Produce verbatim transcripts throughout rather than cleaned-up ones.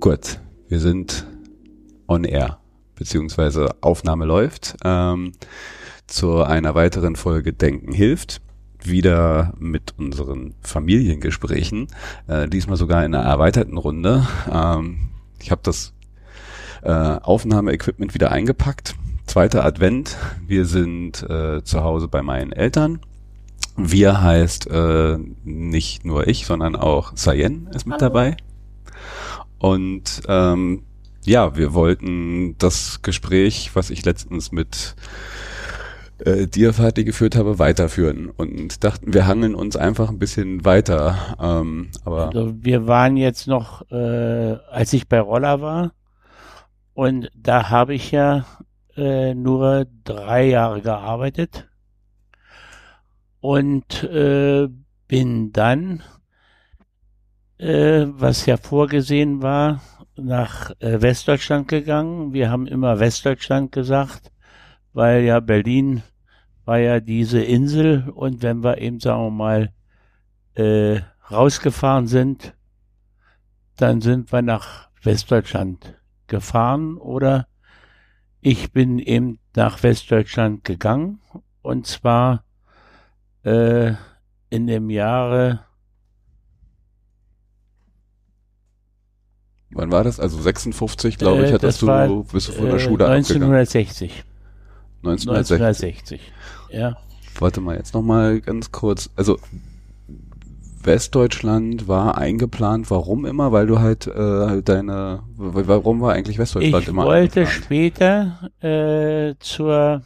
Gut, wir sind on air, beziehungsweise Aufnahme läuft, ähm, zu einer weiteren Folge Denken hilft, wieder mit unseren Familiengesprächen, äh, diesmal sogar in einer erweiterten Runde. Ähm, ich habe das äh, Aufnahmeequipment wieder eingepackt, zweiter Advent, wir sind äh, zu Hause bei meinen Eltern. Wir heißt äh, nicht nur ich, sondern auch Sayen ist mit Hallo. dabei. Und ähm, ja, wir wollten das Gespräch, was ich letztens mit äh, dir, Vati, geführt habe, weiterführen und dachten, wir hangeln uns einfach ein bisschen weiter. Ähm, aber also wir waren jetzt noch, äh, als ich bei Roller war, und da habe ich ja äh, nur drei Jahre gearbeitet und äh, bin dann, äh, was ja vorgesehen war, nach äh, Westdeutschland gegangen. Wir haben immer Westdeutschland gesagt, weil ja Berlin war ja diese Insel, und wenn wir eben, sagen wir mal, äh, rausgefahren sind, dann sind wir nach Westdeutschland gefahren, oder ich bin eben nach Westdeutschland gegangen, und zwar äh, in dem Jahre... Wann war das? Also sechsundfünfzig, glaube ich, hattest du, bist du von der Schule abgegangen. neunzehnhundertsechzig. neunzehnhundertsechzig. Ja. Warte mal, jetzt nochmal ganz kurz. Also Westdeutschland war eingeplant, warum immer? Weil du halt äh, deine, warum war eigentlich Westdeutschland immer eingeplant? Ich wollte später äh, zur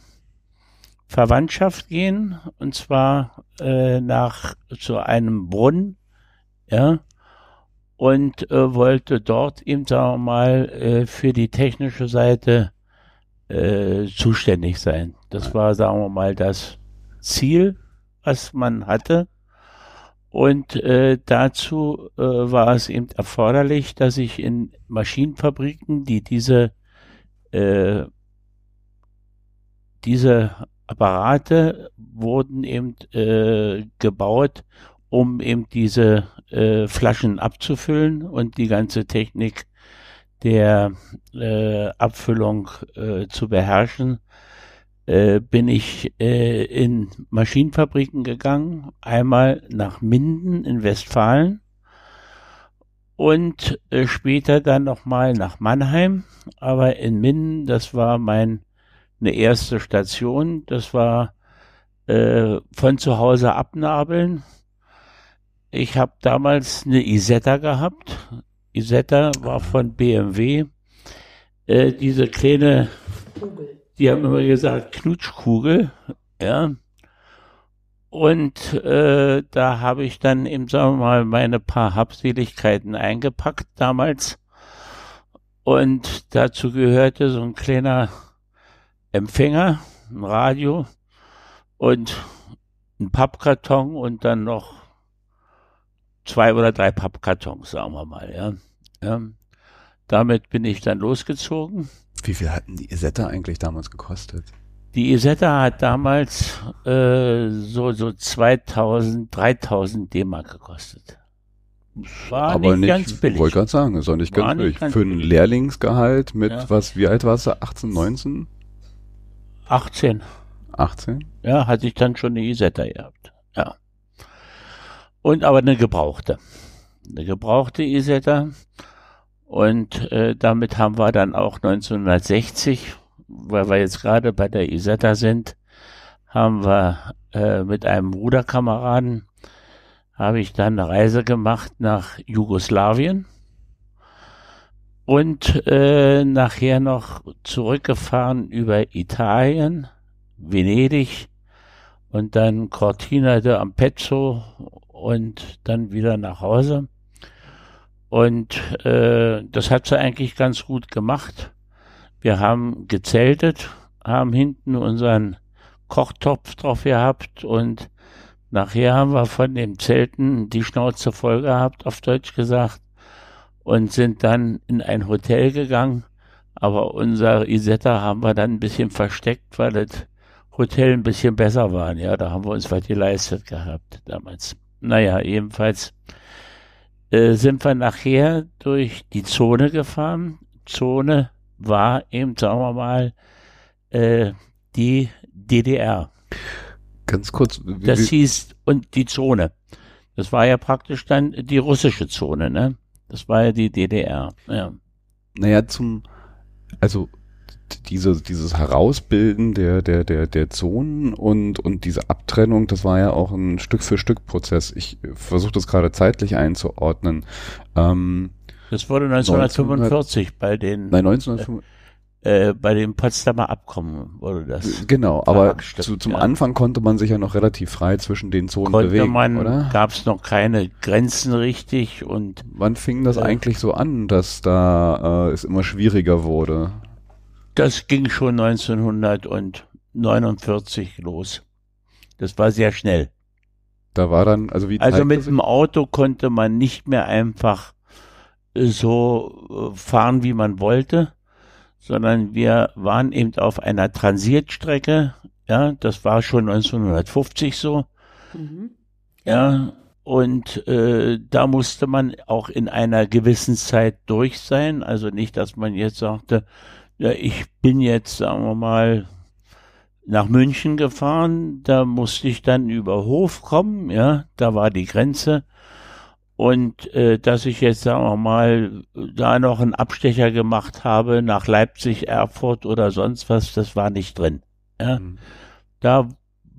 Verwandtschaft gehen, und zwar äh, nach zu einem Brunnen, ja, und äh, wollte dort eben, sagen wir mal, äh, für die technische Seite äh, zuständig sein. Das war, sagen wir mal, das Ziel, was man hatte, und äh, dazu äh, war es eben erforderlich, dass ich in Maschinenfabriken, die diese äh, diese Apparate wurden eben äh, gebaut, um eben diese äh, Flaschen abzufüllen und die ganze Technik der äh, Abfüllung äh, zu beherrschen, äh, bin ich äh, in Maschinenfabriken gegangen, einmal nach Minden in Westfalen und äh, später dann nochmal nach Mannheim, aber in Minden, das war mein eine erste Station, das war äh, von zu Hause abnabeln. Ich habe damals eine Isetta gehabt. Isetta war von B M W. Äh, diese kleine, Kugel. Die haben immer gesagt, Knutschkugel. Ja. Und äh, da habe ich dann eben, sagen wir mal, meine paar Habseligkeiten eingepackt damals. Und dazu gehörte so ein kleiner Empfänger, ein Radio und ein Pappkarton und dann noch zwei oder drei Pappkartons, sagen wir mal, ja. ja. Damit bin ich dann losgezogen. Wie viel hatten die Isetta eigentlich damals gekostet? Die Isetta hat damals äh, so, so zweitausend, dreitausend D-Mark gekostet. War aber nicht ganz billig. Wollte gerade sagen, ist auch nicht ganz billig. Für ein Lehrlingsgehalt mit, ja. was, wie alt warst du? achtzehn, neunzehn? achtzehn. achtzehn? Ja, hatte ich dann schon eine Isetta gehabt, ja. Und aber eine gebrauchte, eine gebrauchte Isetta, und äh, damit haben wir dann auch neunzehnhundertsechzig, weil wir jetzt gerade bei der Isetta sind, haben wir äh, mit einem Ruderkameraden, habe ich dann eine Reise gemacht nach Jugoslawien und äh, nachher noch zurückgefahren über Italien, Venedig und dann Cortina d'Ampezzo und dann wieder nach Hause, und äh, das hat sie eigentlich ganz gut gemacht. Wir haben gezeltet, haben hinten unseren Kochtopf drauf gehabt, und nachher haben wir von dem Zelten die Schnauze voll gehabt, auf Deutsch gesagt, und sind dann in ein Hotel gegangen, aber unser Isetta haben wir dann ein bisschen versteckt, weil das Hotel ein bisschen besser war, ja, da haben wir uns was geleistet gehabt damals. Naja, jedenfalls äh, sind wir nachher durch die Zone gefahren. Zone war eben, sagen wir mal, äh, die D D R. Ganz kurz. Wie, das hieß, und die Zone. Das war ja praktisch dann die russische Zone, ne? Das war ja die D D R, ja. Naja, zum, also diese, dieses Herausbilden der, der, der, der Zonen und, und diese Abtrennung, das war ja auch ein Stück-für-Stück-Prozess. Ich versuche das gerade zeitlich einzuordnen. Ähm, das wurde neunzehnhundertfünfundvierzig bei den... Nein, neunzehnhundertfünfundvierzig. Äh, bei dem Potsdamer Abkommen wurde das. Genau, aber zu, zum ja. Anfang konnte man sich ja noch relativ frei zwischen den Zonen konnte bewegen, man, oder? Gab es noch keine Grenzen richtig und... Wann fing das äh, eigentlich so an, dass da äh, es immer schwieriger wurde? Das ging schon neunzehnhundertneunundvierzig los. Das war sehr schnell. Da war dann, also wie... Also mit dem Auto konnte man nicht mehr einfach so fahren, wie man wollte, sondern wir waren eben auf einer Transitstrecke, ja, das war schon neunzehnhundertfünfzig so, mhm. ja, und äh, da musste man auch in einer gewissen Zeit durch sein, also nicht, dass man jetzt sagte, ja, ich bin jetzt, sagen wir mal, nach München gefahren, da musste ich dann über Hof kommen, ja, da war die Grenze. Und äh, dass ich jetzt, sagen wir mal, da noch einen Abstecher gemacht habe nach Leipzig, Erfurt oder sonst was, das war nicht drin. Ja? Mhm. Da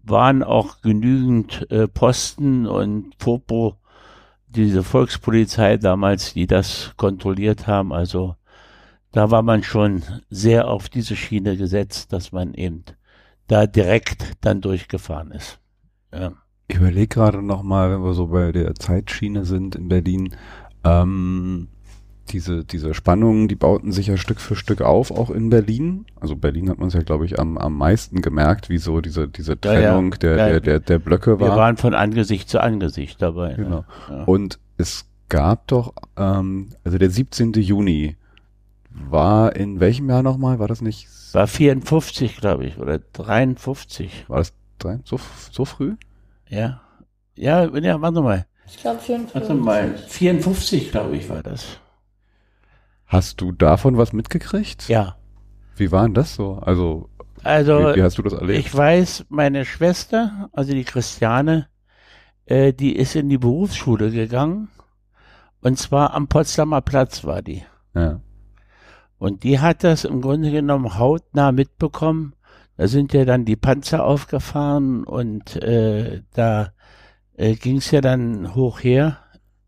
waren auch genügend äh, Posten und Popo, diese Volkspolizei damals, die das kontrolliert haben. Also da war man schon sehr auf diese Schiene gesetzt, dass man eben da direkt dann durchgefahren ist. Ja. Ich überlege gerade nochmal, wenn wir so bei der Zeitschiene sind in Berlin, ähm, diese, diese Spannungen, die bauten sich ja Stück für Stück auf, auch in Berlin. Also Berlin hat man es ja, glaube ich, am, am meisten gemerkt, wie so diese, diese Trennung ja, ja. Der, ja, der, der, der Blöcke war. Wir waren von Angesicht zu Angesicht dabei. Genau. Ja. Und es gab doch, ähm, also der siebzehnten Juni war in welchem Jahr nochmal? War das nicht? War vierundfünfzig, glaube ich, oder dreiundfünfzig. War das drei, so, so früh? Ja, ja, ja, warte mal. Ich glaube vierundfünfzig. Warte mal, vierundfünfzig, glaube ich, war das. Hast du davon was mitgekriegt? Ja. Wie war denn das so? Also, also wie, wie hast du das erlebt? Ich weiß, meine Schwester, also die Christiane, äh, die ist in die Berufsschule gegangen. Und zwar am Potsdamer Platz war die. Ja. Und die hat das im Grunde genommen hautnah mitbekommen. Da sind ja dann die Panzer aufgefahren und äh, da äh, ging es ja dann hoch her.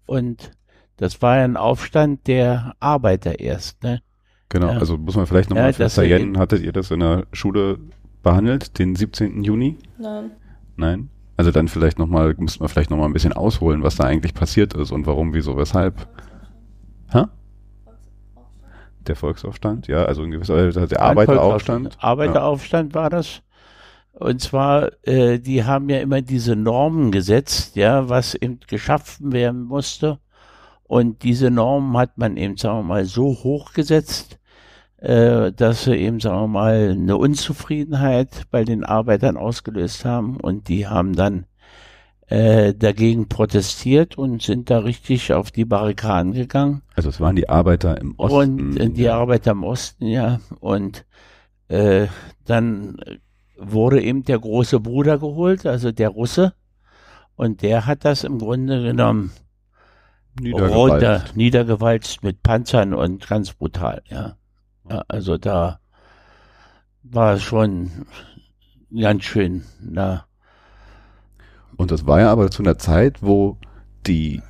Und das war ja ein Aufstand der Arbeiter erst. Ne? Genau, ja. Also muss man vielleicht nochmal ja, für Sayen, hattet ihr das in der Schule behandelt, den siebzehnten Juni? Nein. Nein? Also dann vielleicht nochmal, müssten wir vielleicht nochmal ein bisschen ausholen, was da eigentlich passiert ist und warum, wieso, weshalb. Hä? Der Volksaufstand, ja, also in gewisser Weise der Arbeiteraufstand. Arbeiteraufstand war das. Und zwar, äh, die haben ja immer diese Normen gesetzt, ja, was eben geschaffen werden musste. Und diese Normen hat man eben, sagen wir mal, so hoch gesetzt, äh, dass sie eben, sagen wir mal, eine Unzufriedenheit bei den Arbeitern ausgelöst haben. Und die haben dann dagegen protestiert und sind da richtig auf die Barrikaden gegangen. Also es waren die Arbeiter im Osten. Und die ja. Arbeiter im Osten, ja. Und äh, dann wurde eben der große Bruder geholt, also der Russe. Und der hat das im Grunde genommen niedergewalzt, runter, niedergewalzt mit Panzern und ganz brutal, ja. ja. Also da war schon ganz schön, na, und das war ja aber zu einer Zeit, wo die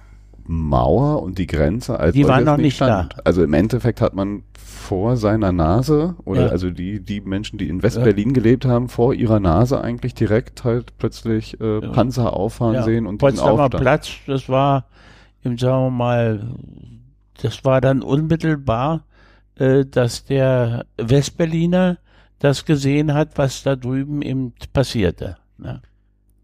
Mauer und die Grenze als die waren noch nicht da. Also im Endeffekt hat man vor seiner Nase oder ja. also die die Menschen, die in West-Berlin ja. gelebt haben, vor ihrer Nase eigentlich direkt halt plötzlich äh, ja. Panzer auffahren ja. sehen und diesen Aufstand. Potsdamer Platz, das war, im, sagen wir mal, das war dann unmittelbar, äh, dass der Westberliner das gesehen hat, was da drüben eben passierte. Ne?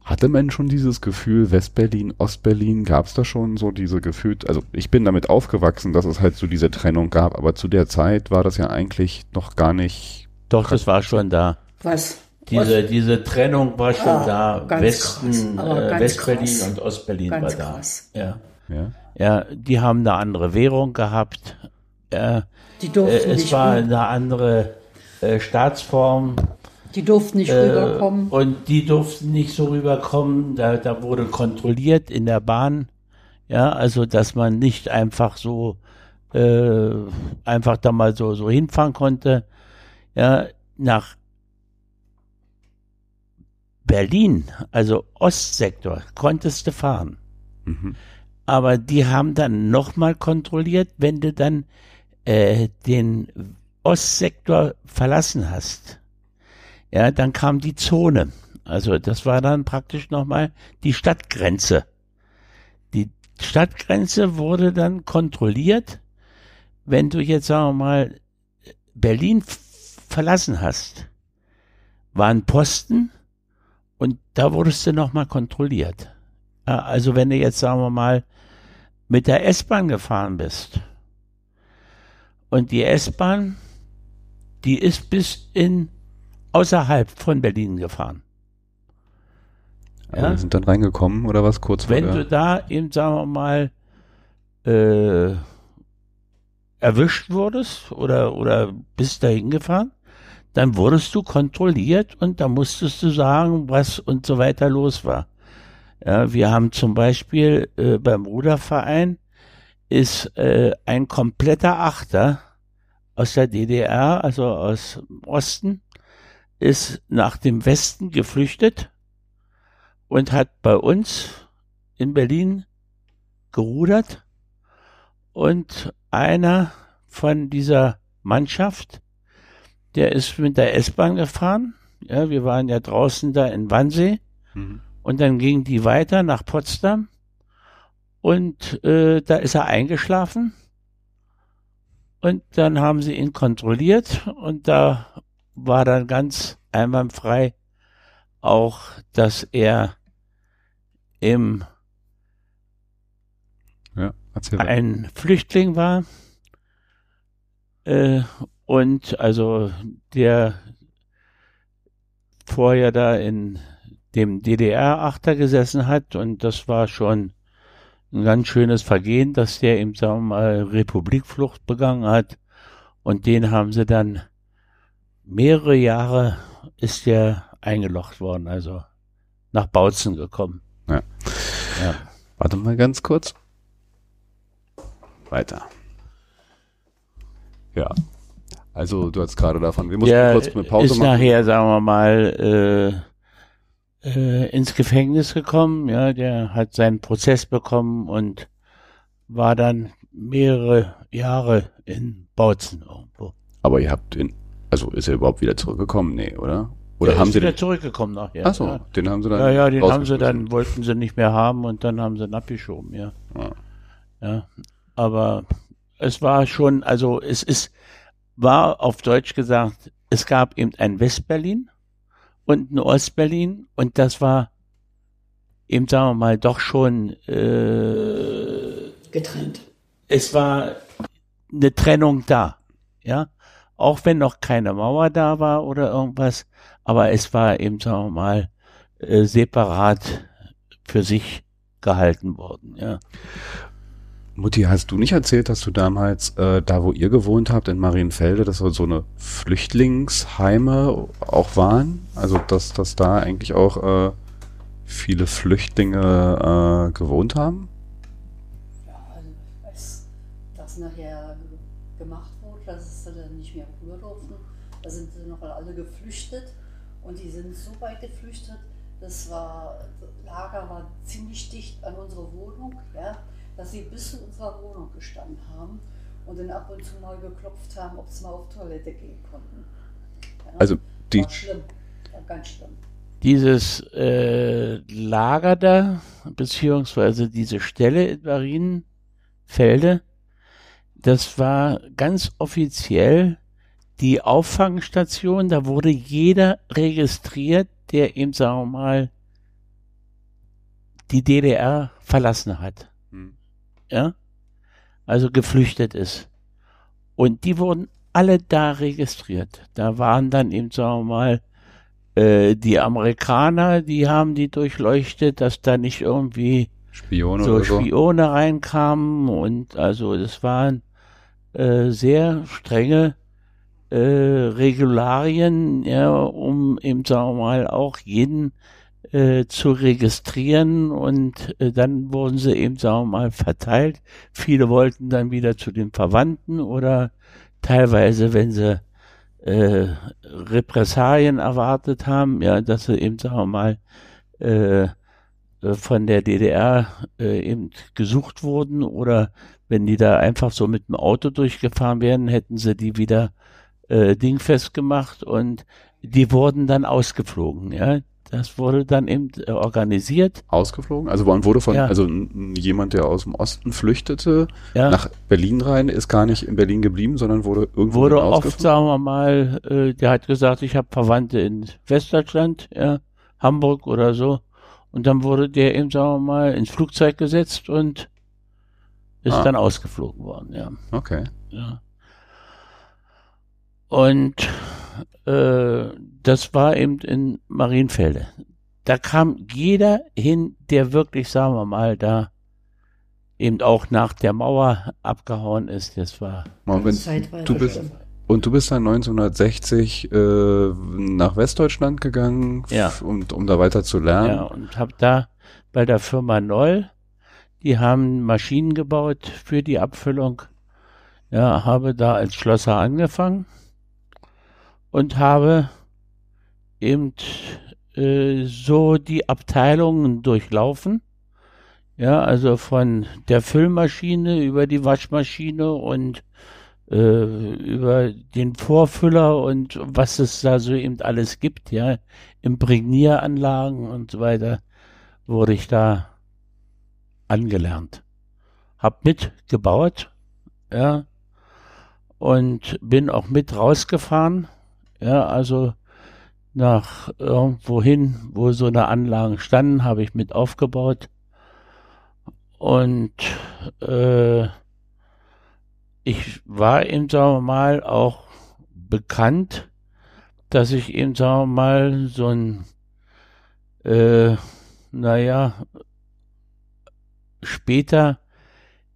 Hatte man schon dieses Gefühl, West-Berlin, Ost-Berlin, gab es da schon so diese Gefühl, also ich bin damit aufgewachsen, dass es halt so diese Trennung gab, aber zu der Zeit war das ja eigentlich noch gar nicht... Doch, das war schon da. Was? Diese, Was? diese Trennung war schon ah, da, Westen, äh, West-Berlin und Ost-Berlin war da. Ja. Ja. Ja, die haben eine andere Währung gehabt. Äh, die durften äh, es nicht war rüber. Eine andere äh, Staatsform. Die durften nicht äh, rüberkommen. Und die durften nicht so rüberkommen. Da, da wurde kontrolliert in der Bahn. Ja, also dass man nicht einfach so äh, einfach da mal so, so hinfahren konnte. Ja, nach Berlin, also Ostsektor, konntest du fahren. Mhm. Aber die haben dann nochmal kontrolliert, wenn du dann äh, den Ostsektor verlassen hast. Ja, dann kam die Zone. Also das war dann praktisch nochmal die Stadtgrenze. Die Stadtgrenze wurde dann kontrolliert, wenn du jetzt, sagen wir mal, Berlin verlassen hast. Waren Posten und da wurdest du nochmal kontrolliert. Also wenn du jetzt, sagen wir mal, mit der S-Bahn gefahren bist und die S-Bahn, die ist bis in außerhalb von Berlin gefahren. Ja? Aber sind dann reingekommen oder was kurz vorher? Wenn du da eben, sagen wir mal, äh, erwischt wurdest oder, oder bist da hingefahren, dann wurdest du kontrolliert und da musstest du sagen, was und so weiter los war. Ja, wir haben zum Beispiel äh, beim Ruderverein ist äh, ein kompletter Achter aus der D D R, also aus dem Osten, ist nach dem Westen geflüchtet und hat bei uns in Berlin gerudert und einer von dieser Mannschaft, der ist mit der S-Bahn gefahren, ja, wir waren ja draußen da in Wannsee, mhm. Und dann ging die weiter nach Potsdam und äh, da ist er eingeschlafen und dann haben sie ihn kontrolliert und da war dann ganz einwandfrei auch, dass er im ja, ein Flüchtling war äh, und also der vorher da in dem D D R-Achter gesessen hat und das war schon ein ganz schönes Vergehen, dass der eben, sagen wir mal, Republikflucht begangen hat und den haben sie dann mehrere Jahre ist der eingelocht worden, also nach Bautzen gekommen. Ja. Ja. Warte mal ganz kurz. Weiter. Ja, also du hast gerade davon, wir mussten der kurz eine Pause ist machen. Ist nachher, sagen wir mal, äh, ins Gefängnis gekommen, ja, der hat seinen Prozess bekommen und war dann mehrere Jahre in Bautzen irgendwo. Aber ihr habt ihn, also ist er überhaupt wieder zurückgekommen? Nee, oder? Oder der haben ist sie wieder den zurückgekommen nachher. Achso, ja. Den haben sie dann. Ja, ja, den haben sie dann, wollten sie nicht mehr haben und dann haben sie ihn abgeschoben, ja. Ah. Ja, aber es war schon, also es ist, war auf Deutsch gesagt, es gab eben ein Westberlin und in Ostberlin und das war eben, sagen wir mal, doch schon äh, getrennt. Es war eine Trennung da, ja, auch wenn noch keine Mauer da war oder irgendwas, aber es war eben, sagen wir mal, äh, separat für sich gehalten worden, ja. Mutti, hast du nicht erzählt, dass du damals äh, da, wo ihr gewohnt habt, in Marienfelde, dass so eine Flüchtlingsheime auch waren? Also, dass, dass da eigentlich auch äh, viele Flüchtlinge äh, gewohnt haben? Ja, also, als das nachher gemacht wurde, dass sie dann nicht mehr rüber durften, da sind sie noch alle geflüchtet und die sind so weit geflüchtet, das war, das Lager war ziemlich dicht an unserer Wohnung, ja, dass sie bis zu unserer Wohnung gestanden haben und dann ab und zu mal geklopft haben, ob sie mal auf Toilette gehen konnten. Ja, also die war schlimm, war ganz schlimm. Dieses äh, Lager da, beziehungsweise diese Stelle in Marienfelde, das war ganz offiziell die Auffangstation, da wurde jeder registriert, der eben, sagen wir mal, die D D R verlassen hat. Ja, also geflüchtet ist. Und die wurden alle da registriert. Da waren dann eben, sagen wir mal, äh, die Amerikaner, die haben die durchleuchtet, dass da nicht irgendwie Spione so oder so? Spione reinkamen und also es waren äh, sehr strenge äh, Regularien, ja, um eben, sagen wir mal, auch jeden äh, zu registrieren und äh, dann wurden sie eben, sagen wir mal, verteilt. Viele wollten dann wieder zu den Verwandten oder teilweise, wenn sie äh, Repressalien erwartet haben, ja, dass sie eben, sagen wir mal, äh, von der D D R äh, eben gesucht wurden oder wenn die da einfach so mit dem Auto durchgefahren wären, hätten sie die wieder äh, dingfest gemacht und die wurden dann ausgeflogen, ja. Das wurde dann eben organisiert. Ausgeflogen? Also man wurde von, ja. also jemand, der aus dem Osten flüchtete, ja. nach Berlin rein, ist gar nicht in Berlin geblieben, sondern wurde irgendwo Wurde oft, sagen wir mal, äh, der hat gesagt, ich habe Verwandte in Westdeutschland, ja, Hamburg oder so. Und dann wurde der eben, sagen wir mal, ins Flugzeug gesetzt und ist ah. dann ausgeflogen worden, ja. Okay. Ja. Und äh, das war eben in Marienfelde. Da kam jeder hin, der wirklich, sagen wir mal, da eben auch nach der Mauer abgehauen ist. Das war... Marvin, das war du bist, und du bist dann neunzehnhundertsechzig äh, nach Westdeutschland gegangen, ja. um, um da weiter zu lernen. Ja, und habe da bei der Firma Noll, die haben Maschinen gebaut für die Abfüllung. Ja, habe da als Schlosser angefangen und habe eben äh, so die Abteilungen durchlaufen. Ja, also von der Füllmaschine über die Waschmaschine und über den Vorfüller und was es da so eben alles gibt, ja, Imprägnieranlagen und so weiter, wurde ich da angelernt. Hab mitgebaut, ja, und bin auch mit rausgefahren, ja, also nach irgendwohin, wo so eine Anlage standen, habe ich mit aufgebaut und äh, ich war eben, sagen wir mal, auch bekannt, dass ich eben, sagen wir mal, so ein, äh, naja, später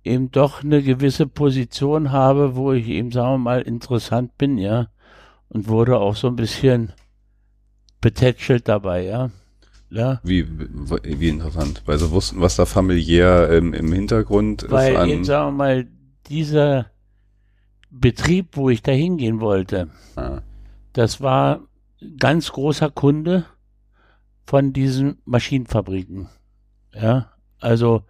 eben doch eine gewisse Position habe, wo ich eben, sagen wir mal, interessant bin, ja, und wurde auch so ein bisschen betätschelt dabei, ja. Ja. Wie, wie interessant, weil sie wussten, was da familiär ähm, im Hintergrund ist. Weil an eben, sagen wir mal, dieser Betrieb, wo ich da hingehen wollte, ah. das war ganz großer Kunde von diesen Maschinenfabriken. Ja, also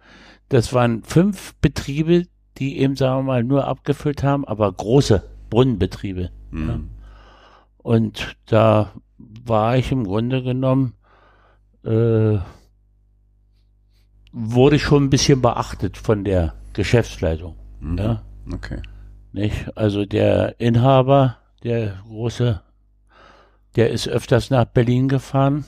das waren fünf Betriebe, die eben, sagen wir mal, nur abgefüllt haben, aber große Brunnenbetriebe. Mhm. Ja. Und da war ich im Grunde genommen, äh, wurde ich schon ein bisschen beachtet von der Geschäftsleitung. Ja, okay. Nicht? Also der Inhaber, der große, der ist öfters nach Berlin gefahren,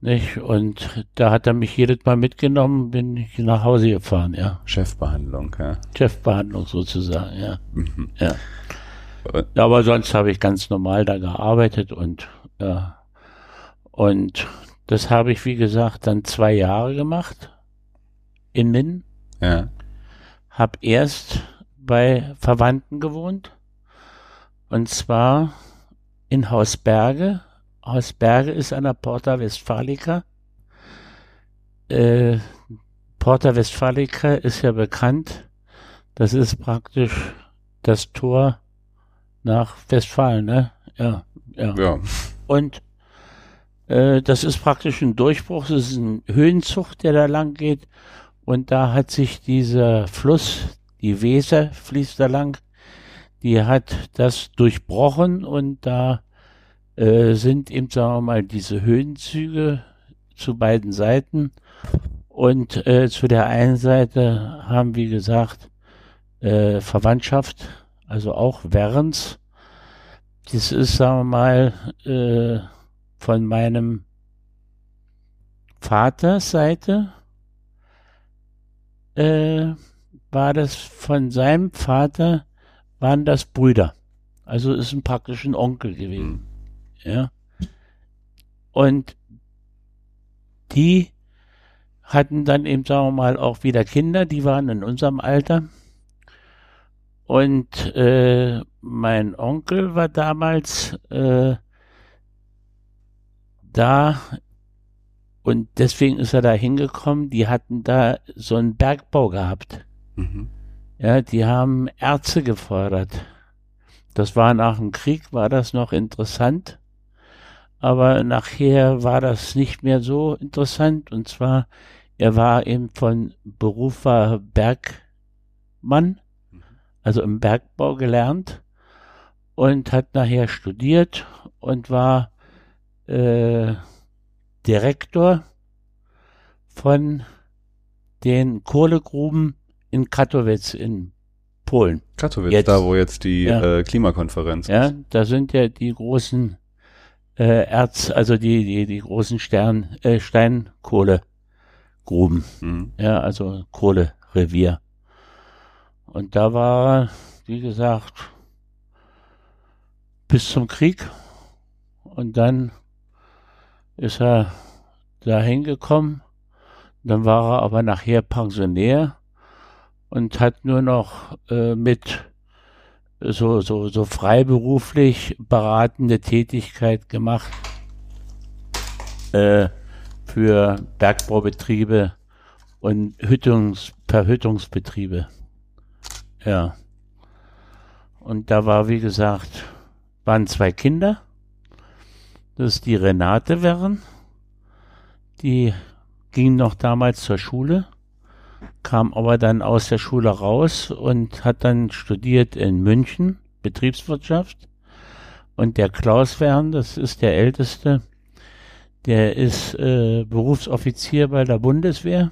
nicht? Und da hat er mich jedes Mal mitgenommen, bin ich nach Hause gefahren, ja. Chefbehandlung, ja. Chefbehandlung sozusagen, ja. Mhm. Ja. Aber sonst habe ich ganz normal da gearbeitet und ja. Und das habe ich, wie gesagt, dann zwei Jahre gemacht in Minden. Ja. Habe erst bei Verwandten gewohnt und zwar in Haus Berge. Haus Berge ist an der Porta Westfalica. Äh, Porta Westfalica ist ja bekannt. Das ist praktisch das Tor nach Westfalen, ne? Ja, ja. ja. Und äh, das ist praktisch ein Durchbruch. Das ist ein Höhenzug, der da lang geht. Und da hat sich dieser Fluss, die Weser fließt da lang, die hat das durchbrochen und da äh, sind eben, sagen wir mal, diese Höhenzüge zu beiden Seiten. Und äh, zu der einen Seite haben, wie gesagt, äh, Verwandtschaft, also auch Werns. Das ist, sagen wir mal, äh, von meinem Vaters Seite. Äh, war das von seinem Vater, waren das Brüder. Also ist ein praktisch ein Onkel gewesen. Mhm. Ja. Und die hatten dann eben, sagen wir mal, auch wieder Kinder, die waren in unserem Alter. Und äh, mein Onkel war damals äh, da und deswegen ist er da hingekommen. Die hatten da so einen Bergbau gehabt. Mhm. Ja, die haben Erze gefördert. Das war nach dem Krieg, war das noch interessant, aber nachher war das nicht mehr so interessant. Und zwar, er war eben von Beruf war Bergmann, also im Bergbau gelernt und hat nachher studiert und war äh, Direktor von den Kohlegruben in Katowice in Polen. Katowice, jetzt, da wo jetzt die ja, äh, Klimakonferenz ja, ist. Ja, da sind ja die großen äh, Erz, also die, die, die großen Stern, äh, Steinkohlegruben. Mhm. Ja, also Kohlerevier. Und da war, wie gesagt, bis zum Krieg. Und dann ist er da hingekommen. Dann war er aber nachher Pensionär und hat nur noch äh, mit so, so, so freiberuflich beratende Tätigkeit gemacht äh, für Bergbaubetriebe und Hüttungs-, Verhüttungsbetriebe. Ja. Und da war, wie gesagt, waren zwei Kinder. Das ist die Renate Wern. Die ging noch damals zur Schule, kam aber dann aus der Schule raus und hat dann studiert in München, Betriebswirtschaft. Und der Klaus Wern, das ist der Älteste, der ist äh, Berufsoffizier bei der Bundeswehr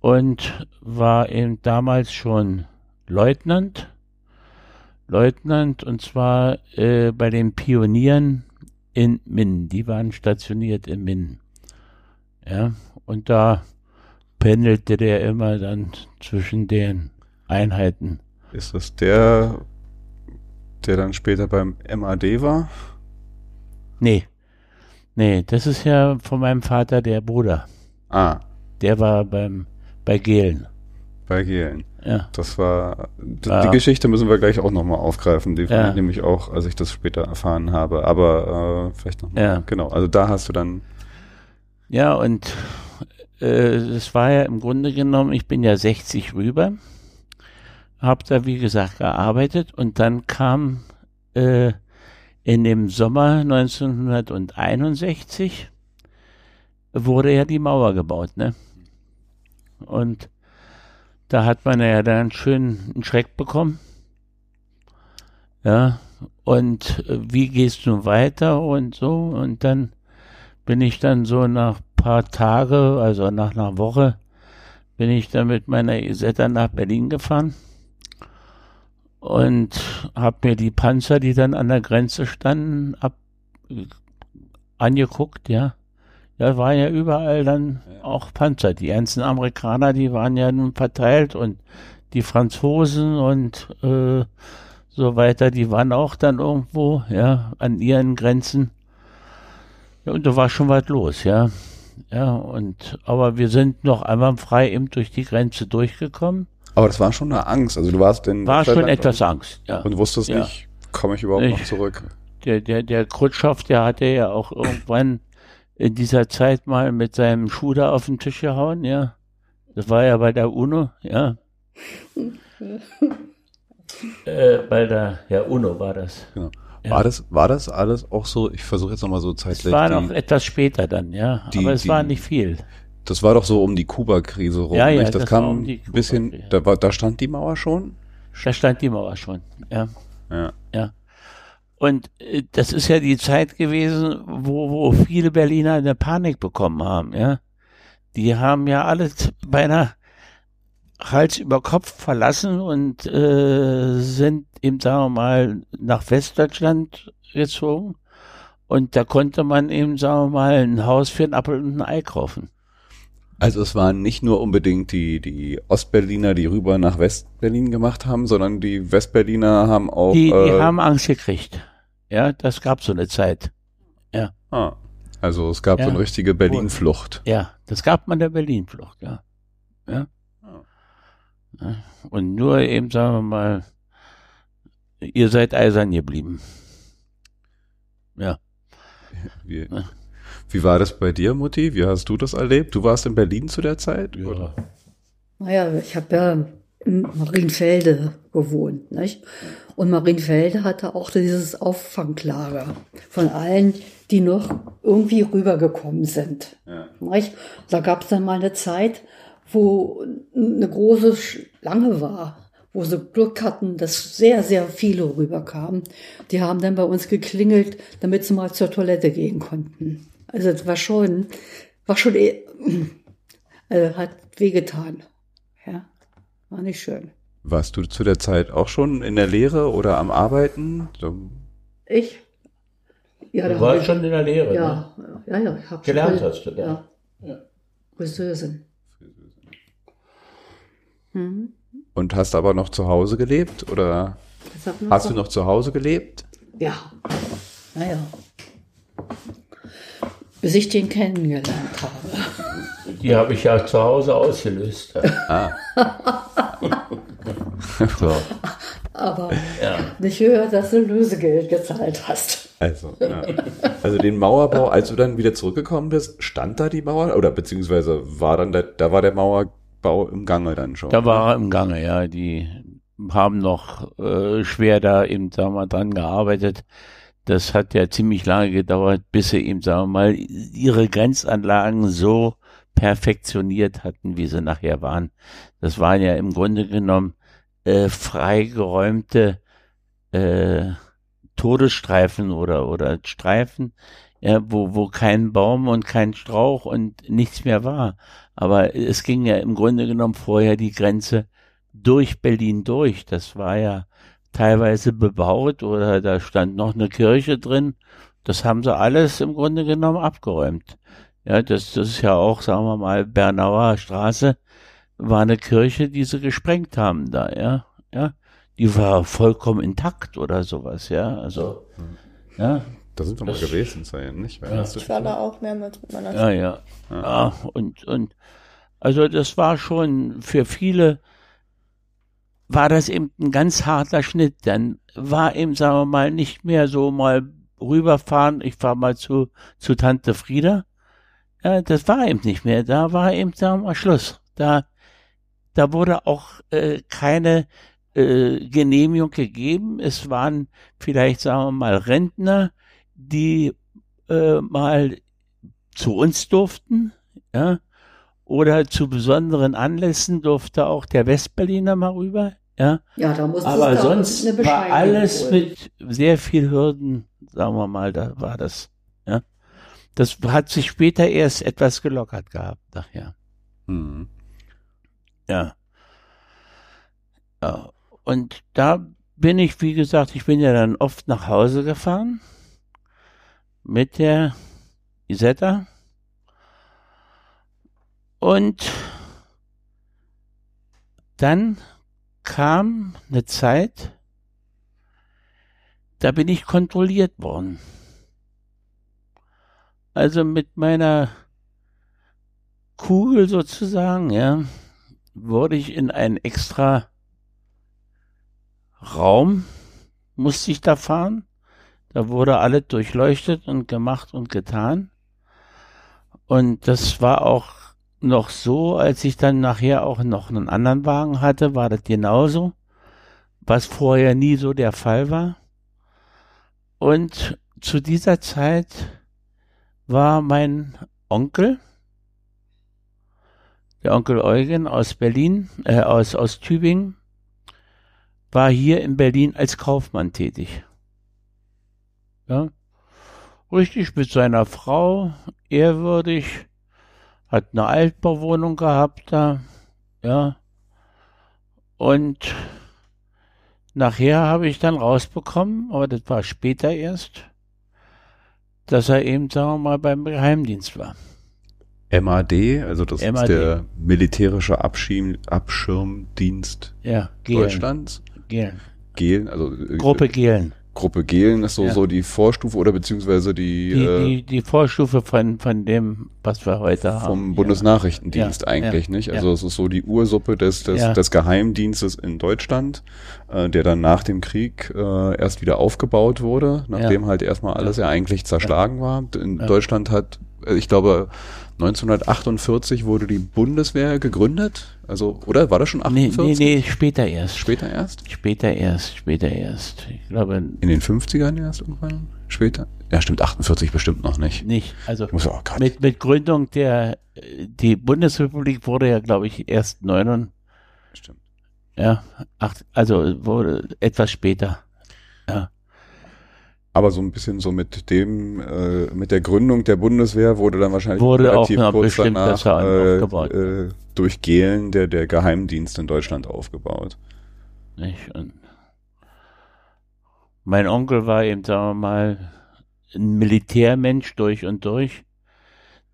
und war eben damals schon Leutnant, Leutnant und zwar äh, bei den Pionieren in Minden. Die waren stationiert in Minden. Ja, und da pendelte der immer dann zwischen den Einheiten. Ist das der, der dann später beim M A D war? Nee. Nee, das ist ja von meinem Vater der Bruder. Ah. Der war beim bei Gehlen. Bei Gehlen. Ja. Das war, die, ja. die Geschichte müssen wir gleich auch nochmal aufgreifen, die ja. fand nämlich auch, als ich das später erfahren habe. Aber äh, vielleicht nochmal. Ja. Genau, also da hast du dann... Ja, und es war ja im Grunde genommen, ich bin ja sechzig rüber, habe da wie gesagt gearbeitet und dann kam äh, in dem Sommer neunzehnhunderteinundsechzig wurde ja die Mauer gebaut, ne? Und da hat man ja dann schön einen Schreck bekommen. Ja, und wie gehst du weiter und so, und dann bin ich dann so nach paar Tage, also nach einer Woche, bin ich dann mit meiner Isetta nach Berlin gefahren und habe mir die Panzer, die dann an der Grenze standen, ab, angeguckt, ja. Da waren ja überall dann auch Panzer. Die ganzen Amerikaner, die waren ja nun verteilt und die Franzosen und äh, so weiter, die waren auch dann irgendwo, ja, an ihren Grenzen. Ja, und da war schon was los, ja. Ja, und, aber wir sind noch einwandfrei eben durch die Grenze durchgekommen. Aber das war schon eine Angst, also du warst in... War schon etwas Angst, ja. Und wusstest ja. nicht, komme ich überhaupt ich, noch zurück? Der, der, der Chruschtschow, der hatte ja auch irgendwann in dieser Zeit mal mit seinem Schuder auf den Tisch gehauen, ja. Das war ja bei der UNO, ja. äh, bei der, ja, UNO war das. Genau. War das, war das alles auch so, ich versuche jetzt nochmal so zeitlich... Es war noch etwas später dann, ja, die, aber es die, war nicht viel. Das war doch so um die Kuba-Krise rum, ja, ja, nicht? Das, das kam um ein bisschen, da, war, da stand die Mauer schon? Da stand die Mauer schon, ja. Ja. ja. Und äh, das ist ja die Zeit gewesen, wo, wo viele Berliner eine Panik bekommen haben, ja. Die haben ja alles beinahe Hals über Kopf verlassen und äh, sind eben, sagen wir mal, nach Westdeutschland gezogen und da konnte man eben, sagen wir mal, ein Haus für einen Appel und ein Ei kaufen. Also es waren nicht nur unbedingt die, die Ostberliner, die rüber nach Westberlin gemacht haben, sondern die Westberliner haben auch... Die, die äh, haben Angst gekriegt. Ja, das gab so eine Zeit. Ja. Ah. Also es gab ja so eine richtige Berlin-Flucht. Ja, das gab man der Berlin-Flucht, ja. Ja. Ja. Und nur eben, sagen wir mal, ihr seid eisern geblieben. Ja. Wie, wie war das bei dir, Mutti? Wie hast du das erlebt? Du warst in Berlin zu der Zeit? Ja. Oder? Naja, ich habe ja in Marienfelde gewohnt, nicht? Und Marienfelde hatte auch dieses Auffanglager von allen, die noch irgendwie rübergekommen sind. Ja. Nicht? Da gab es dann mal eine Zeit, wo eine große Schlange war, wo sie Glück hatten, dass sehr, sehr viele rüberkamen. Die haben dann bei uns geklingelt, damit sie mal zur Toilette gehen konnten. Also das war schon, war schon eh, also hat wehgetan. Ja, war nicht schön. Warst du zu der Zeit auch schon in der Lehre oder am Arbeiten? Ich? Ja, du warst schon in der Lehre, ja, ne? Ja, ja, ich habe gelernt, schon, hast du da. Ja. Friseurin. Mhm. Und hast aber noch zu Hause gelebt, oder hast du noch zu Hause gelebt? Ja, naja. Bis ich den kennengelernt habe. Die habe ich ja zu Hause ausgelöst. Ja. Ah. So. Aber ja, nicht höher, dass du Lösegeld gezahlt hast. Also, ja. Also den Mauerbau, als du dann wieder zurückgekommen bist, stand da die Mauer? Oder beziehungsweise war dann der, da war der Mauerbau im Gange dann schon? Da war er im Gange, ja. Die haben noch äh, schwer da eben, sagen wir mal, dran gearbeitet. Das hat ja ziemlich lange gedauert, bis sie eben, sagen wir mal, ihre Grenzanlagen so perfektioniert hatten, wie sie nachher waren. Das waren ja im Grunde genommen äh, freigeräumte äh, Todesstreifen oder oder Streifen, ja, wo wo kein Baum und kein Strauch und nichts mehr war. Aber es ging ja im Grunde genommen vorher die Grenze durch Berlin durch. Das war ja teilweise bebaut oder da stand noch eine Kirche drin. Das haben sie alles im Grunde genommen abgeräumt. Ja, das, das ist ja auch, sagen wir mal, Bernauer Straße war eine Kirche, die sie gesprengt haben da, ja, ja. Die war vollkommen intakt oder sowas, ja, also, ja. Da sind wir mal gewesen, Sayen, nicht? Ja. Ich war da auch mehrmals mit meiner Schule. Ja, ja, ja. Und, und, also das war schon für viele, war das eben ein ganz harter Schnitt. Dann war eben, sagen wir mal, nicht mehr so mal rüberfahren, ich fahre mal zu, zu Tante Frieda. Ja, das war eben nicht mehr, da war eben, sagen wir mal, Schluss. Da, da wurde auch äh, keine Genehmigung gegeben. Es waren vielleicht, sagen wir mal, Rentner, die äh, mal zu uns durften, ja, oder zu besonderen Anlässen durfte auch der Westberliner mal rüber, ja. Ja, da musste aber es da sonst eine war alles holen. Mit sehr viel Hürden, sagen wir mal, da war das, ja. Das hat sich später erst etwas gelockert gehabt, nachher. Hm. Ja. Ja. Und da bin ich, wie gesagt, ich bin ja dann oft nach Hause gefahren mit der Isetta und dann kam eine Zeit, da bin ich kontrolliert worden. Also mit meiner Kugel sozusagen, ja, wurde ich in ein extra Raum musste ich da fahren. Da wurde alles durchleuchtet und gemacht und getan. Und das war auch noch so, als ich dann nachher auch noch einen anderen Wagen hatte, war das genauso, was vorher nie so der Fall war. Und zu dieser Zeit war mein Onkel, der Onkel Eugen aus Berlin, äh, aus, aus Tübingen, war hier in Berlin als Kaufmann tätig. Ja, richtig, mit seiner Frau, ehrwürdig, hat eine Altbauwohnung gehabt da, ja, und nachher habe ich dann rausbekommen, aber das war später erst, dass er eben, sagen wir mal, beim Geheimdienst war. M A D, also das M A D ist der militärische Abschirm, Abschirmdienst, ja, Gehlen. Deutschlands. Gehlen. Gehlen, also Gruppe Gehlen. Gruppe Gehlen ist so, ja. so die Vorstufe oder beziehungsweise die... Die, äh, die, die Vorstufe von, von dem, was wir heute vom haben. Vom Bundesnachrichtendienst ja. eigentlich, ja. nicht? Also ja. es ist so die Ursuppe des, des, ja. des Geheimdienstes in Deutschland, äh, der dann nach dem Krieg äh, erst wieder aufgebaut wurde, nachdem ja. halt erstmal alles ja, ja eigentlich zerschlagen ja. war. In ja. Deutschland hat, ich glaube... neunzehnhundertachtundvierzig wurde die Bundeswehr gegründet, also, oder? War das schon achtundvierzig? Nee, nee, nee, später erst. Später erst? Später erst, später erst. Ich glaube... In den fünfzigern erst irgendwann? Später? Ja, stimmt, achtundvierzig bestimmt noch nicht. Nicht, also muss, oh Gott. Mit, mit Gründung der, die Bundesrepublik wurde ja, glaube ich, erst neunundneunzig. Stimmt. Ja, acht, also wurde etwas später, ja. Aber so ein bisschen so mit dem, äh, mit der Gründung der Bundeswehr wurde dann wahrscheinlich wurde relativ auch kurz danach äh, äh, durch Gehlen der, der Geheimdienst in Deutschland aufgebaut. Nicht? Und mein Onkel war eben, sagen wir mal, ein Militärmensch durch und durch.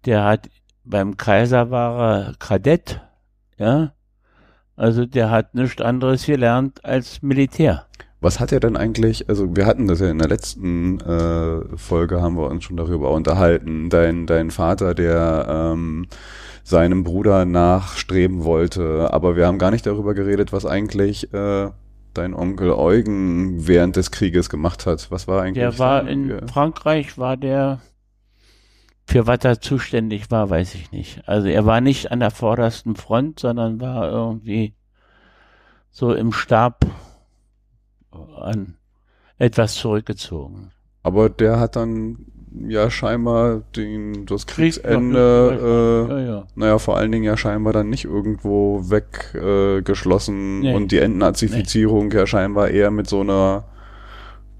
Der hat, beim Kaiser war er Kadett, ja. Also der hat nichts anderes gelernt als Militär. Was hat er denn eigentlich, also wir hatten das ja in der letzten äh, Folge, haben wir uns schon darüber unterhalten, dein, dein Vater, der ähm, seinem Bruder nachstreben wollte, aber wir haben gar nicht darüber geredet, was eigentlich äh, dein Onkel Eugen während des Krieges gemacht hat. Was war eigentlich? Der war in ja. Frankreich, war der, für was er zuständig war, weiß ich nicht. Also er war nicht an der vordersten Front, sondern war irgendwie so im Stab an etwas zurückgezogen. Aber der hat dann ja scheinbar den, das Kriegsende, Krieg, äh, ja, ja. naja, vor allen Dingen ja scheinbar dann nicht irgendwo weggeschlossen äh, nee. und die Entnazifizierung nee. ja scheinbar eher mit so einer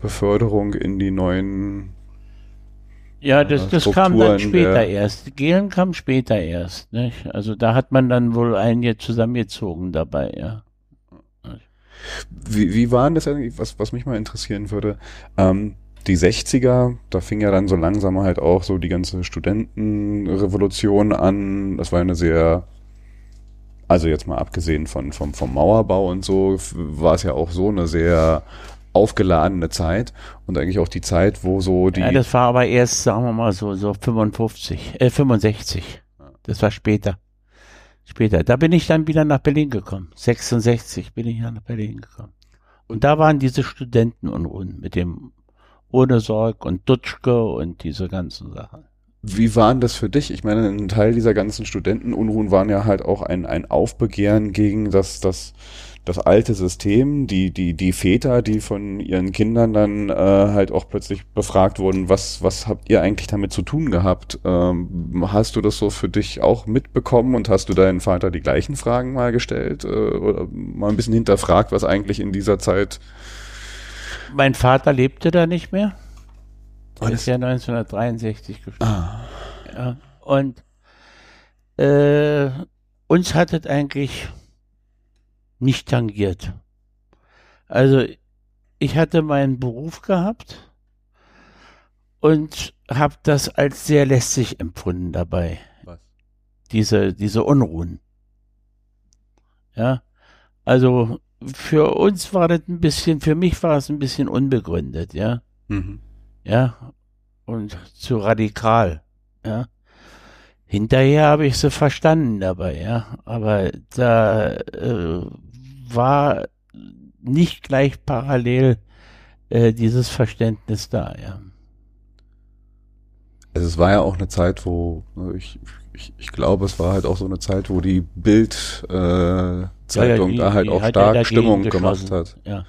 Beförderung in die neuen Ja, das, das kam dann später erst. Gehlen kam später erst. Nicht? Also da hat man dann wohl einen jetzt zusammengezogen dabei, ja. Wie, wie waren das eigentlich, was, was mich mal interessieren würde, ähm, die sechziger, da fing ja dann so langsam halt auch so die ganze Studentenrevolution an, das war eine sehr, also jetzt mal abgesehen von, vom, vom Mauerbau und so, war es ja auch so eine sehr aufgeladene Zeit und eigentlich auch die Zeit, wo so die... Ja, das war aber erst, sagen wir mal, so, so fünfundfünfzig, äh, fünfundsechzig, das war später. Später. Da bin ich dann wieder nach Berlin gekommen. sechsundsechzig bin ich nach Berlin gekommen. Und da waren diese Studentenunruhen mit dem Ohnesorg und Dutschke und diese ganzen Sachen. Wie waren das für dich? Ich meine, ein Teil dieser ganzen Studentenunruhen waren ja halt auch ein, ein Aufbegehren gegen das, das, das alte System, die, die, die Väter, die von ihren Kindern dann äh, halt auch plötzlich befragt wurden, was, was habt ihr eigentlich damit zu tun gehabt? Ähm, hast du das so für dich auch mitbekommen und hast du deinen Vater die gleichen Fragen mal gestellt äh, oder mal ein bisschen hinterfragt, was eigentlich in dieser Zeit... Mein Vater lebte da nicht mehr. Er ist ja neunzehnhundertdreiundsechzig gestorben. Ah. Ja, und äh, uns hat es eigentlich nicht tangiert. Also ich hatte meinen Beruf gehabt und habe das als sehr lästig empfunden dabei. Was? Diese, diese Unruhen. Ja, also für uns war das ein bisschen, für mich war es ein bisschen unbegründet, ja. Mhm. Ja, und zu radikal, ja. Hinterher habe ich sie verstanden dabei, ja. Aber da äh, war nicht gleich parallel äh, dieses Verständnis da, ja. Also es war ja auch eine Zeit, wo, ich, ich, ich glaube, es war halt auch so eine Zeit, wo die Bild-Zeitung äh, ja, ja, da halt auch stark Stimmung gemacht hat. Ja.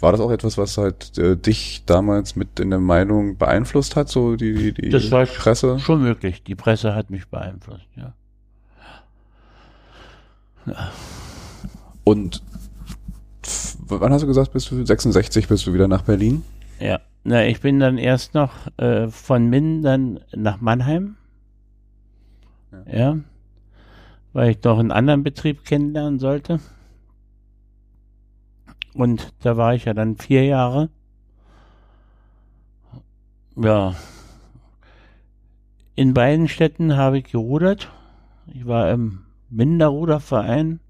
War das auch etwas, was halt äh, dich damals mit in der Meinung beeinflusst hat, so die, die, die das war Presse? Schon möglich. Die Presse hat mich beeinflusst, ja. ja. Und wann hast du gesagt, bist du sechsundsechzig bist du wieder nach Berlin? Ja, na, ich bin dann erst noch äh, von Minden dann nach Mannheim. Ja. ja. Weil ich noch einen anderen Betrieb kennenlernen sollte. Und da war ich ja dann vier Jahre. Ja. In beiden Städten habe ich gerudert. Ich war im Mindener Ruderverein,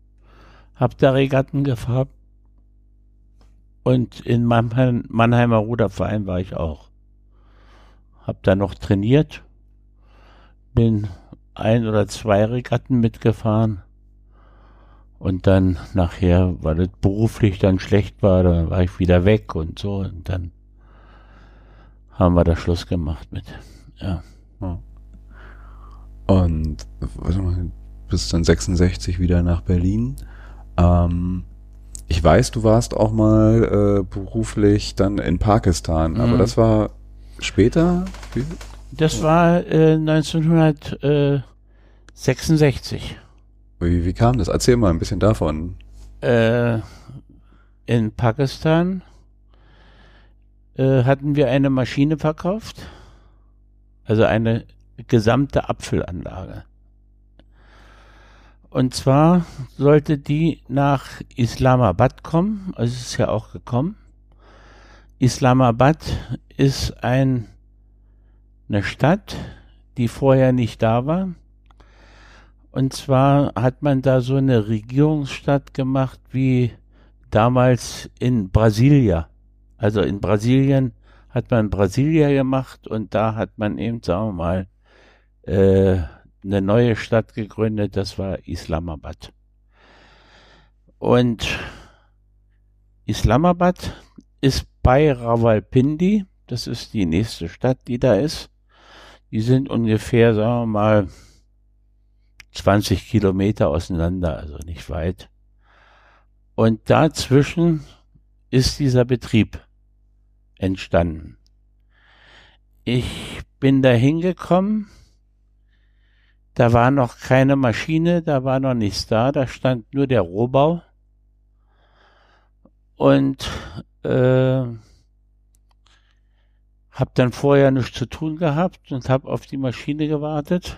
habe da Regatten gefahren und in Mannheim, Mannheimer Ruderverein war ich auch. Hab da noch trainiert, bin ein oder zwei Regatten mitgefahren und dann nachher, weil das beruflich dann schlecht war, dann war ich wieder weg und so und dann haben wir da Schluss gemacht mit. Ja. Und bis dann sechsundsechzig wieder nach Berlin. Ähm, ich weiß, du warst auch mal äh, beruflich dann in Pakistan, mhm. aber das war später? Wie? Das war äh, neunzehnhundertsechsundsechzig. Wie, wie kam das? Erzähl mal ein bisschen davon. Äh, in Pakistan äh, hatten wir eine Maschine verkauft, also eine gesamte Apfelanlage. Und zwar sollte die nach Islamabad kommen, also es ist ja auch gekommen. Islamabad ist ein, eine Stadt, die vorher nicht da war. Und zwar hat man da so eine Regierungsstadt gemacht wie damals in Brasilia. Also in Brasilien hat man Brasilia gemacht und da hat man eben, sagen wir mal, äh, eine neue Stadt gegründet, das war Islamabad. Und Islamabad ist bei Rawalpindi, das ist die nächste Stadt, die da ist. Die sind ungefähr, sagen wir mal, zwanzig Kilometer auseinander, also nicht weit. Und dazwischen ist dieser Betrieb entstanden. Ich bin da hingekommen, da war noch keine Maschine, da war noch nichts da, da stand nur der Rohbau. Und äh, habe dann vorher nichts zu tun gehabt und habe auf die Maschine gewartet.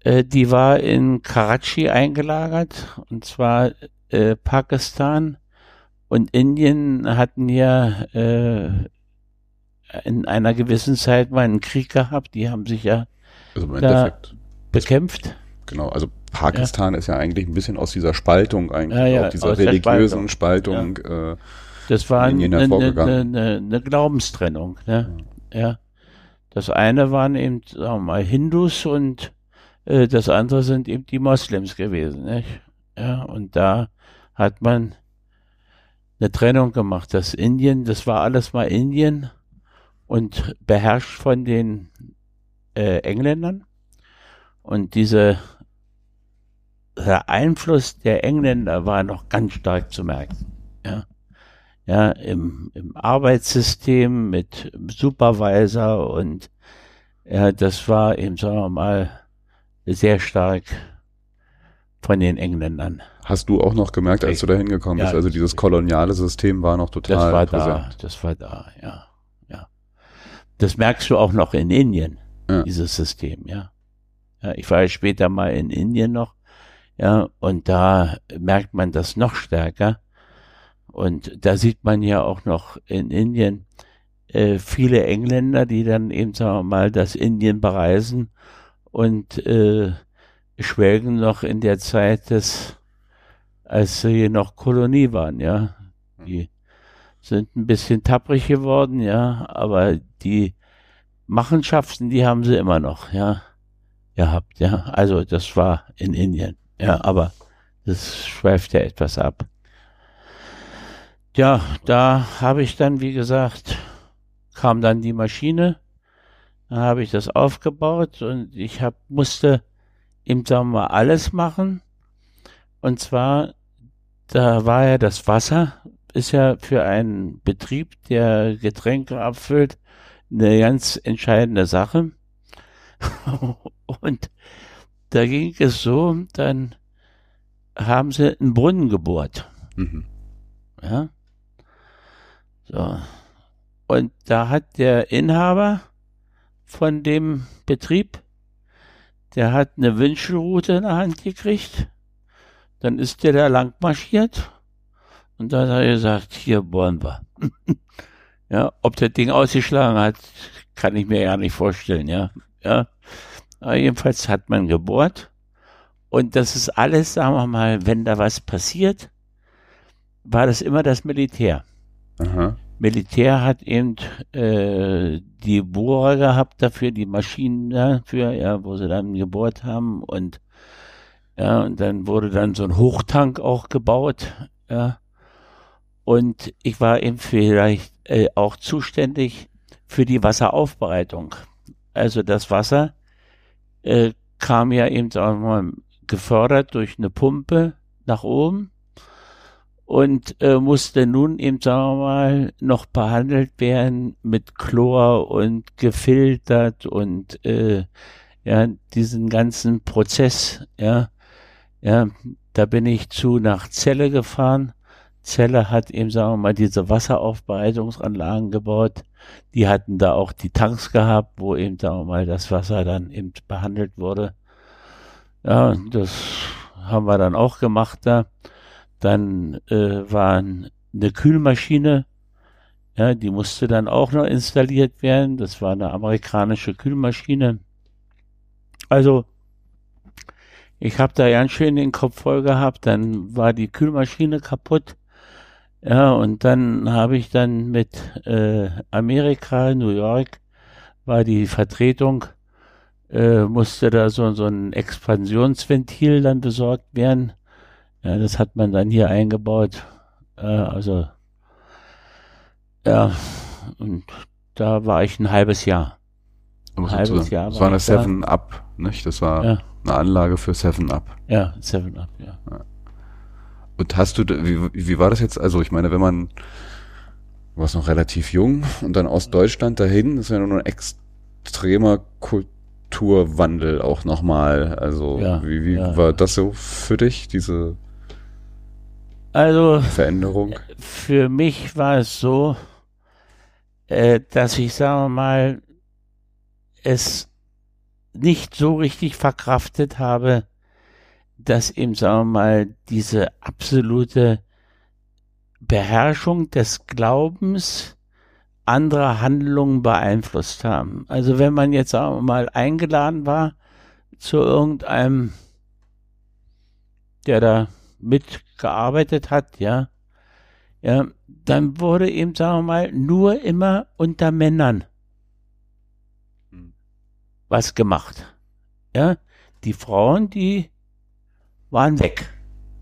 Äh, die war in Karachi eingelagert, und zwar äh, Pakistan und Indien hatten ja äh, in einer gewissen Zeit mal einen Krieg gehabt, die haben sich ja Also im Endeffekt bekämpft. Genau, also Pakistan ja. ist ja eigentlich ein bisschen aus dieser Spaltung, eigentlich ja, ja, auch dieser religiösen Spaltung. Spaltung ja. äh, das war in eine, eine, eine, eine Glaubenstrennung. Ne? Ja. Ja. Das eine waren eben, sagen wir mal, Hindus und äh, das andere sind eben die Moslems gewesen. Nicht? Ja, und da hat man eine Trennung gemacht. Das Indien, das war alles mal Indien und beherrscht von den Engländern, und dieser Einfluss der Engländer war noch ganz stark zu merken. Ja, ja im, im Arbeitssystem mit Supervisor und ja, das war eben, sagen wir mal, sehr stark von den Engländern. Hast du auch noch gemerkt, als du da hingekommen bist, ja, also dieses koloniale System war noch total das war präsent. Da, das war da, ja, ja. Das merkst du auch noch in Indien. Ja. Dieses System, ja. ja. Ich war ja später mal in Indien noch, ja, und da merkt man das noch stärker. Und da sieht man ja auch noch in Indien äh, viele Engländer, die dann eben, sagen wir mal, das Indien bereisen und äh, schwelgen noch in der Zeit, des, als sie noch Kolonie waren, ja. Die sind ein bisschen tapprig geworden, ja, aber die Machenschaften, die haben sie immer noch, ja, gehabt, ja. Also das war in Indien, ja, aber das schweift ja etwas ab. Ja, da habe ich dann, wie gesagt, kam dann die Maschine, dann habe ich das aufgebaut und ich hab, musste im Sommer alles machen. Und zwar, da war ja das Wasser, ist ja für einen Betrieb, der Getränke abfüllt, eine ganz entscheidende Sache. Und da ging es so, dann haben sie einen Brunnen gebohrt. Mhm. Ja. So. Und da hat der Inhaber von dem Betrieb, der hat eine Wünschelrute in der Hand gekriegt. Dann ist der da lang marschiert und dann hat er gesagt, hier bohren wir. Ja, ob das Ding ausgeschlagen hat, kann ich mir gar nicht vorstellen, ja. Ja. Aber jedenfalls hat man gebohrt. Und das ist alles, sagen wir mal, wenn da was passiert, war das immer das Militär. Aha. Militär hat eben äh, die Bohrer gehabt dafür, die Maschinen dafür, ja, wo sie dann gebohrt haben und ja, und dann wurde dann so ein Hochtank auch gebaut, ja. Und ich war eben vielleicht äh, auch zuständig für die Wasseraufbereitung. Also das Wasser äh, kam ja eben, sagen wir mal, gefördert durch eine Pumpe nach oben und äh, musste nun eben, sagen wir mal, noch behandelt werden mit Chlor und gefiltert und äh, ja, diesen ganzen Prozess, ja, ja, da bin ich zu nach Celle gefahren. Celle hat eben, sagen wir mal, diese Wasseraufbereitungsanlagen gebaut. Die hatten da auch die Tanks gehabt, wo eben, sagen wir mal, das Wasser dann eben behandelt wurde. Ja, das haben wir dann auch gemacht da. Dann äh, war eine Kühlmaschine, ja, die musste dann auch noch installiert werden. Das war eine amerikanische Kühlmaschine. Also, ich habe da ganz schön den Kopf voll gehabt. Dann war die Kühlmaschine kaputt. Ja, und dann habe ich dann mit äh, Amerika, New York, war die Vertretung, äh, musste da so, so ein Expansionsventil dann besorgt werden. Ja, das hat man dann hier eingebaut. Äh, also, ja, und da war ich ein halbes Jahr. Ein halbes Jahr war das war eine Seven Up, nicht? Das war ja. eine Anlage für Seven Up. Ja, Seven Up, ja. ja. Und hast du, wie, wie war das jetzt? Also ich meine, wenn man, du warst noch relativ jung und dann aus Deutschland dahin, das ist ja nur ein extremer Kulturwandel auch nochmal. Also ja, wie, wie ja, war ja. das so für dich, diese also, Veränderung? Für mich war es so, äh, dass ich, sagen wir mal, es nicht so richtig verkraftet habe, dass eben, sagen wir mal, diese absolute Beherrschung des Glaubens anderer Handlungen beeinflusst haben. Also wenn man jetzt, sagen wir mal, eingeladen war zu irgendeinem, der da mitgearbeitet hat, ja, ja, dann wurde eben, sagen wir mal, nur immer unter Männern was gemacht. Ja, die Frauen, die waren weg.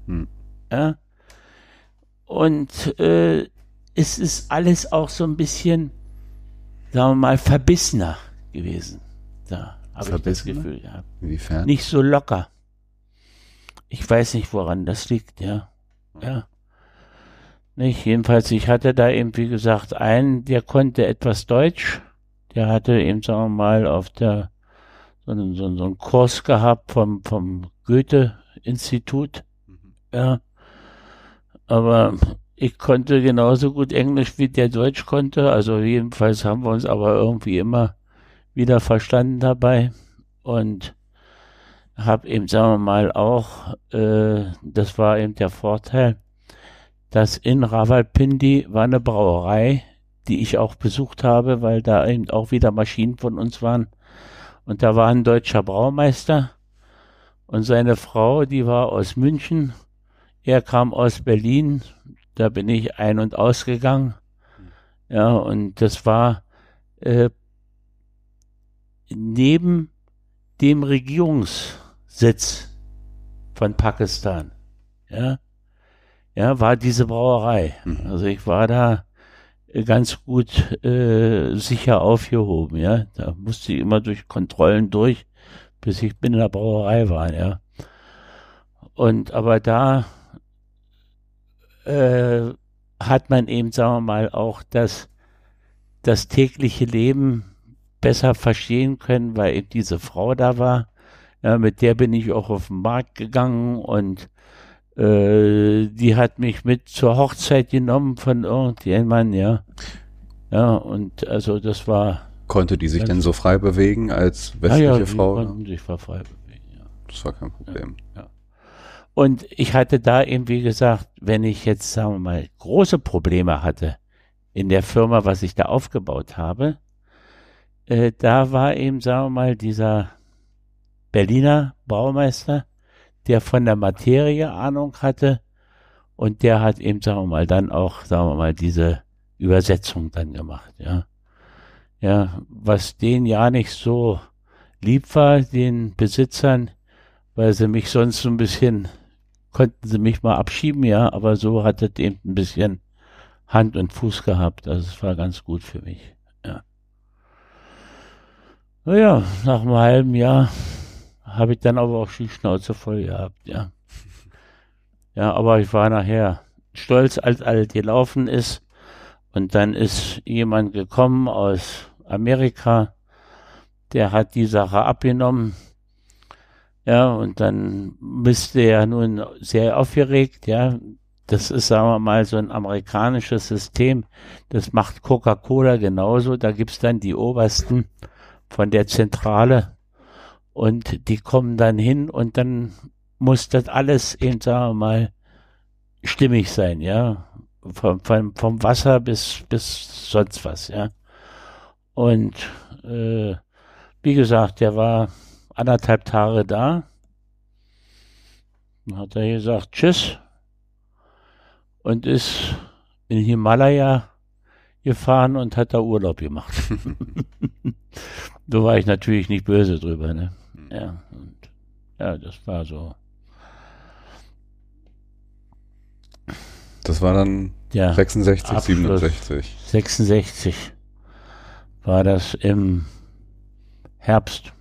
Hm. Ja. Und äh, es ist alles auch so ein bisschen, sagen wir mal, verbissener gewesen. Da habe ich das Gefühl gehabt. Inwiefern? Nicht so locker. Ich weiß nicht, woran das liegt, ja. Ja. Nicht? Jedenfalls, ich hatte da eben, wie gesagt, einen, der konnte etwas Deutsch. Der hatte eben, sagen wir mal, auf der so einen, so einen Kurs gehabt vom, vom Goethe-Institut. Mhm. Ja. Aber ich konnte genauso gut Englisch, wie der Deutsch konnte. Also jedenfalls haben wir uns aber irgendwie immer wieder verstanden dabei. Und habe eben, sagen wir mal, auch, äh, das war eben der Vorteil, dass in Rawalpindi war eine Brauerei, die ich auch besucht habe, weil da eben auch wieder Maschinen von uns waren. Und da war ein deutscher Braumeister und seine Frau, die war aus München. Er kam aus Berlin. Da bin ich ein- und ausgegangen. Ja, und das war äh, neben dem Regierungssitz von Pakistan. Ja, ja, war diese Brauerei. Mhm. Also ich war da ganz gut äh, sicher aufgehoben, ja. Da musste ich immer durch Kontrollen durch, bis ich in der Brauerei war, ja. Und aber da äh, hat man eben, sagen wir mal, auch das, das tägliche Leben besser verstehen können, weil eben diese Frau da war. Ja, mit der bin ich auch auf den Markt gegangen und die hat mich mit zur Hochzeit genommen von irgendjemandem, ja. Ja, und also das war... Konnte die sich denn so frei bewegen als westliche ja, ja, Frau? Ja, konnten sich frei bewegen, ja. Das war kein Problem. Ja, ja. Und ich hatte da eben, wie gesagt, wenn ich jetzt, sagen wir mal, große Probleme hatte in der Firma, was ich da aufgebaut habe, äh, da war eben, sagen wir mal, dieser Berliner Baumeister, der von der Materie Ahnung hatte Und der hat eben, sagen wir mal, dann auch, sagen wir mal, diese Übersetzung dann gemacht, ja. Ja, was denen ja nicht so lieb war, den Besitzern, weil sie mich sonst so ein bisschen, konnten sie mich mal abschieben, ja, aber so hat das eben ein bisschen Hand und Fuß gehabt, also es war ganz gut für mich, ja. Naja, nach einem halben Jahr habe ich dann aber auch die Schnauze voll gehabt, ja. Ja, aber ich war nachher stolz, als alles gelaufen ist. Und dann ist jemand gekommen aus Amerika, der hat die Sache abgenommen. Ja, und dann bist du ja nun sehr aufgeregt, ja. Das ist, sagen wir mal, so ein amerikanisches System. Das macht Coca-Cola genauso. Da gibt's dann die Obersten von der Zentrale. Und die kommen dann hin und dann muss das alles eben, sagen wir mal, stimmig sein, ja. Vom, vom, vom Wasser bis, bis sonst was, ja. Und, äh, wie gesagt, der war anderthalb Tage da. Dann hat er gesagt, tschüss. Und ist in Himalaya gefahren und hat da Urlaub gemacht. So war ich natürlich nicht böse drüber, ne. Ja, und, ja, das war so. Das war dann ja, sechsundsechzig, siebenundsechzig. sechsundsechzig war das im Herbst.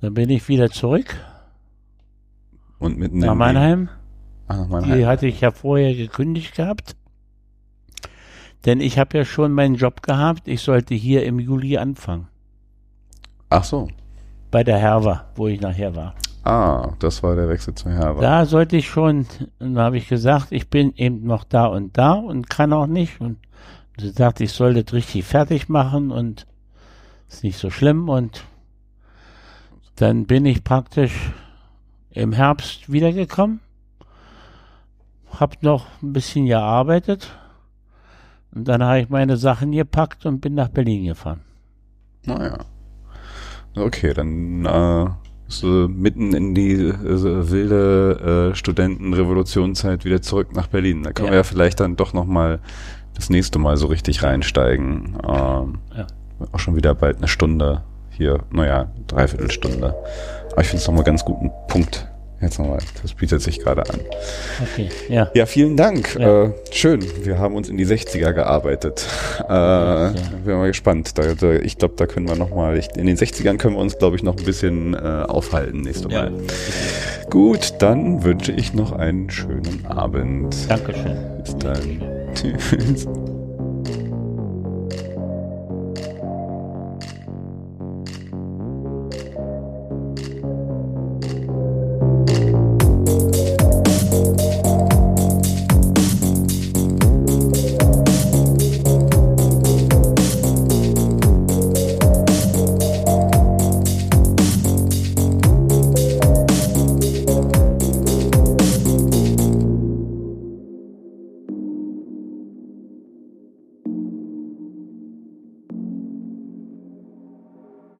Dann bin ich wieder zurück. Und mitten nach Mannheim. Ach, nach Mannheim. Die hatte ich ja vorher gekündigt gehabt. Denn ich habe ja schon meinen Job gehabt. Ich sollte hier im Juli anfangen. Ach so. Bei der Herva, wo ich nachher war. Ah, das war der Wechsel zu Herva. Da sollte ich schon, und da habe ich gesagt, ich bin eben noch da und da und kann auch nicht. Und sie sagte, ich soll das richtig fertig machen und ist nicht so schlimm. Und dann bin ich praktisch im Herbst wiedergekommen, habe noch ein bisschen gearbeitet und dann habe ich meine Sachen gepackt und bin nach Berlin gefahren. Naja. Okay, dann... Äh So, mitten in die so wilde äh, Studentenrevolutionszeit wieder zurück nach Berlin. Da können ja. wir ja vielleicht dann doch nochmal das nächste Mal so richtig reinsteigen. Ähm, ja. Auch schon wieder bald eine Stunde hier, naja, dreiviertel Stunde. Aber ich finde es nochmal ganz guten Punkt. Jetzt nochmal, das bietet sich gerade an. Okay, ja. Ja, vielen Dank. Ja. Äh, schön, wir haben uns in die sechziger gearbeitet. Äh, ja. Bin mal gespannt. Da, da, ich glaube, da können wir nochmal, in den sechzigern können wir uns, glaube ich, noch ein bisschen äh, aufhalten nächste ja. Mal. Gut, dann wünsche ich noch einen schönen Abend. Dankeschön. Bis dann. Tschüss.